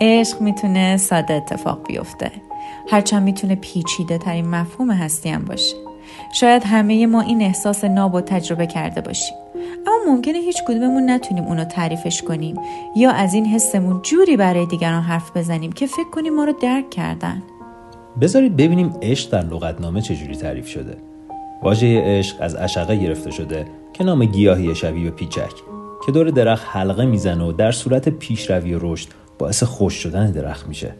عشق میتونه ساده اتفاق بیفته، هرچند میتونه پیچیده ترین مفهوم هستی هم باشه. شاید همه ما این احساس ناب و تجربه کرده باشیم، اما ممکنه هیچ کدوممون نتونیم اونو تعریفش کنیم یا از این حسمون جوری برای دیگران حرف بزنیم که فکر کنیم ما رو درک کردن. بذارید ببینیم عشق در لغتنامه چجوری تعریف شده. واژه عشق از عشقه گرفته شده که نام گیاهی شبیه پیچک که دور درخت حلقه میزنه و در صورت پیشروی و رشد باعث خشک شدن درخت میشه.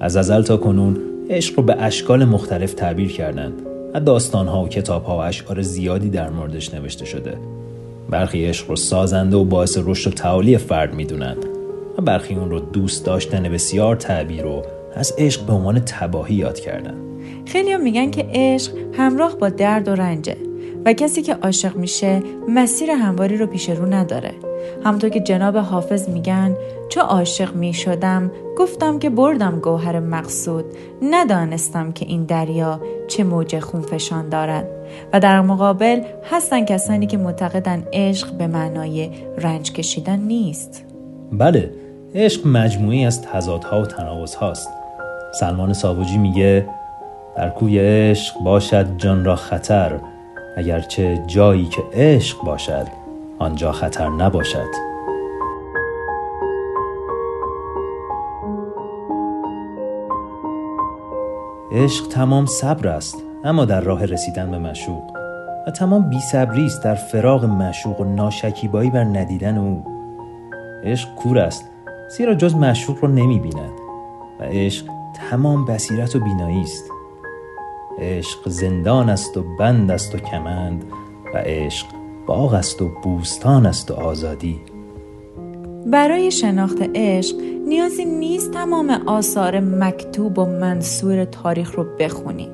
از ازل تا کنون عشق رو به اشکال مختلف تعبیر کردن. از داستان‌ها و کتاب‌ها و اشعار زیادی در موردش نوشته شده. برخی عشق رو سازنده و باعث رشد و تعالی فرد میدونن و برخی اون رو دوست داشتن بسیار تعبیر رو از عشق به عنوان تباهی یاد کردن. خیلی‌ها میگن که عشق همراه با درد و رنجه و کسی که عاشق میشه مسیر همواری رو پیش رو نداره. همونطور که جناب حافظ میگن چو عاشق میشدم گفتم که بردم گوهر مقصود، ندانستم که این دریا چه موج خونفشان دارد. و در مقابل هستن کسانی که معتقدن عشق به معنای رنج کشیدن نیست. بله، عشق مجموعی از تضادها و تناقض‌هاست. سلمان ساوجی میگه در کوی عشق باشد جان را خطر، اگرچه جایی که عشق باشد آنجا خطر نباشد. عشق تمام صبر است اما در راه رسیدن به معشوق، و تمام بی‌صبری است در فراق معشوق و ناشکیبایی بر ندیدن او. عشق کور است زیرا جز معشوق را نمی‌بیند و عشق تمام بصیرت و بینایی است. عشق زندان است و بند است و کمند، و عشق باغ است و بوستان است و آزادی. برای شناخت عشق نیازی نیست تمام آثار مکتوب و منثور تاریخ رو بخونیم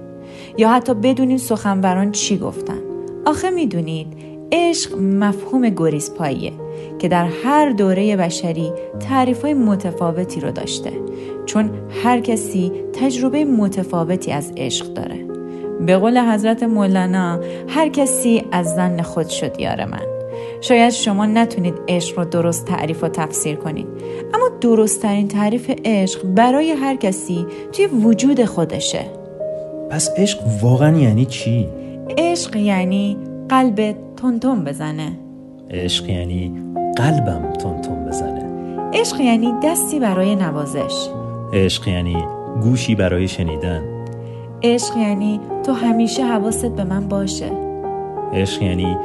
یا حتی بدونیم سخنوران چی گفتن. آخه میدونید عشق مفهوم گریزپاییه که در هر دوره بشری تعریف‌های متفاوتی رو داشته، چون هر کسی تجربه متفاوتی از عشق داره. به قول حضرت مولانا هر کسی از ظن خود شد یار من. شاید شما نتونید عشق رو درست تعریف و تفسیر کنید، اما درست‌ترین تعریف عشق برای هر کسی توی وجود خودشه. پس عشق واقعا یعنی چی؟ عشق یعنی قلبت تونتون بزنه. عشق یعنی قلبم تونتون بزنه. عشق یعنی دستی برای نوازش. عشق یعنی گوشی برای شنیدن. عشق یعنی تو همیشه حواست به من باشه. عشق یعنی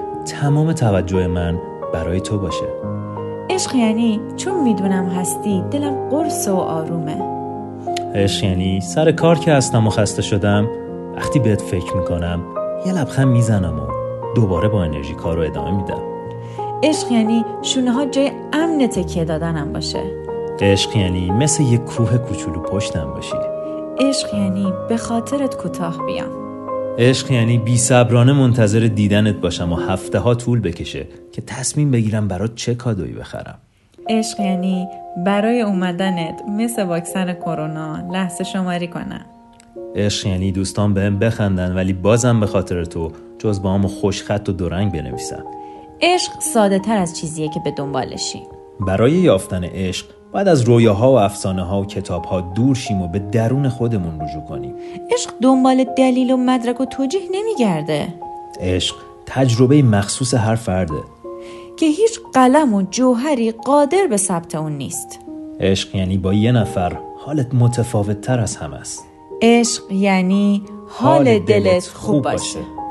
تمام توجه من برای تو باشه. عشق یعنی چون میدونم هستی دلم قرص و آرومه. عشق یعنی سر کار که هستم و خسته شدم، وقتی بهت فکر میکنم یه لبخند میزنم و دوباره با انرژی کار رو ادامه میدم. عشق یعنی شونه ها جای امن تکیه دادنم باشه. عشق یعنی مثل یه کوه کوچولو پشتم باشی. عشق یعنی به خاطرت کوتاه بیام. عشق یعنی بی صبرانه منتظر دیدنت باشم و هفته ها طول بکشه که تصمیم بگیرم برات چه کادویی بخرم. عشق یعنی برای اومدنت مثل واکسن کرونا لحظه شماری کنم. عشق یعنی دوستان بهم بخندن ولی بازم به خاطر تو جز با هم خوش خط و دورنگ بنویسم. عشق ساده تر از چیزیه که به دنبالشی. برای یافتن عشق بعد از رویاها و افسانه‌ها و کتاب‌ها دور شیم و به درون خودمون رجوع کنیم. عشق دنبال دلیل و مدرک و توجیه نمی‌گرده. عشق تجربه مخصوص هر فرده که هیچ قلم و جوهری قادر به ثبت اون نیست. عشق یعنی با یه نفر حالت متفاوت‌تر از همه است. عشق یعنی حال دلت خوب باشه.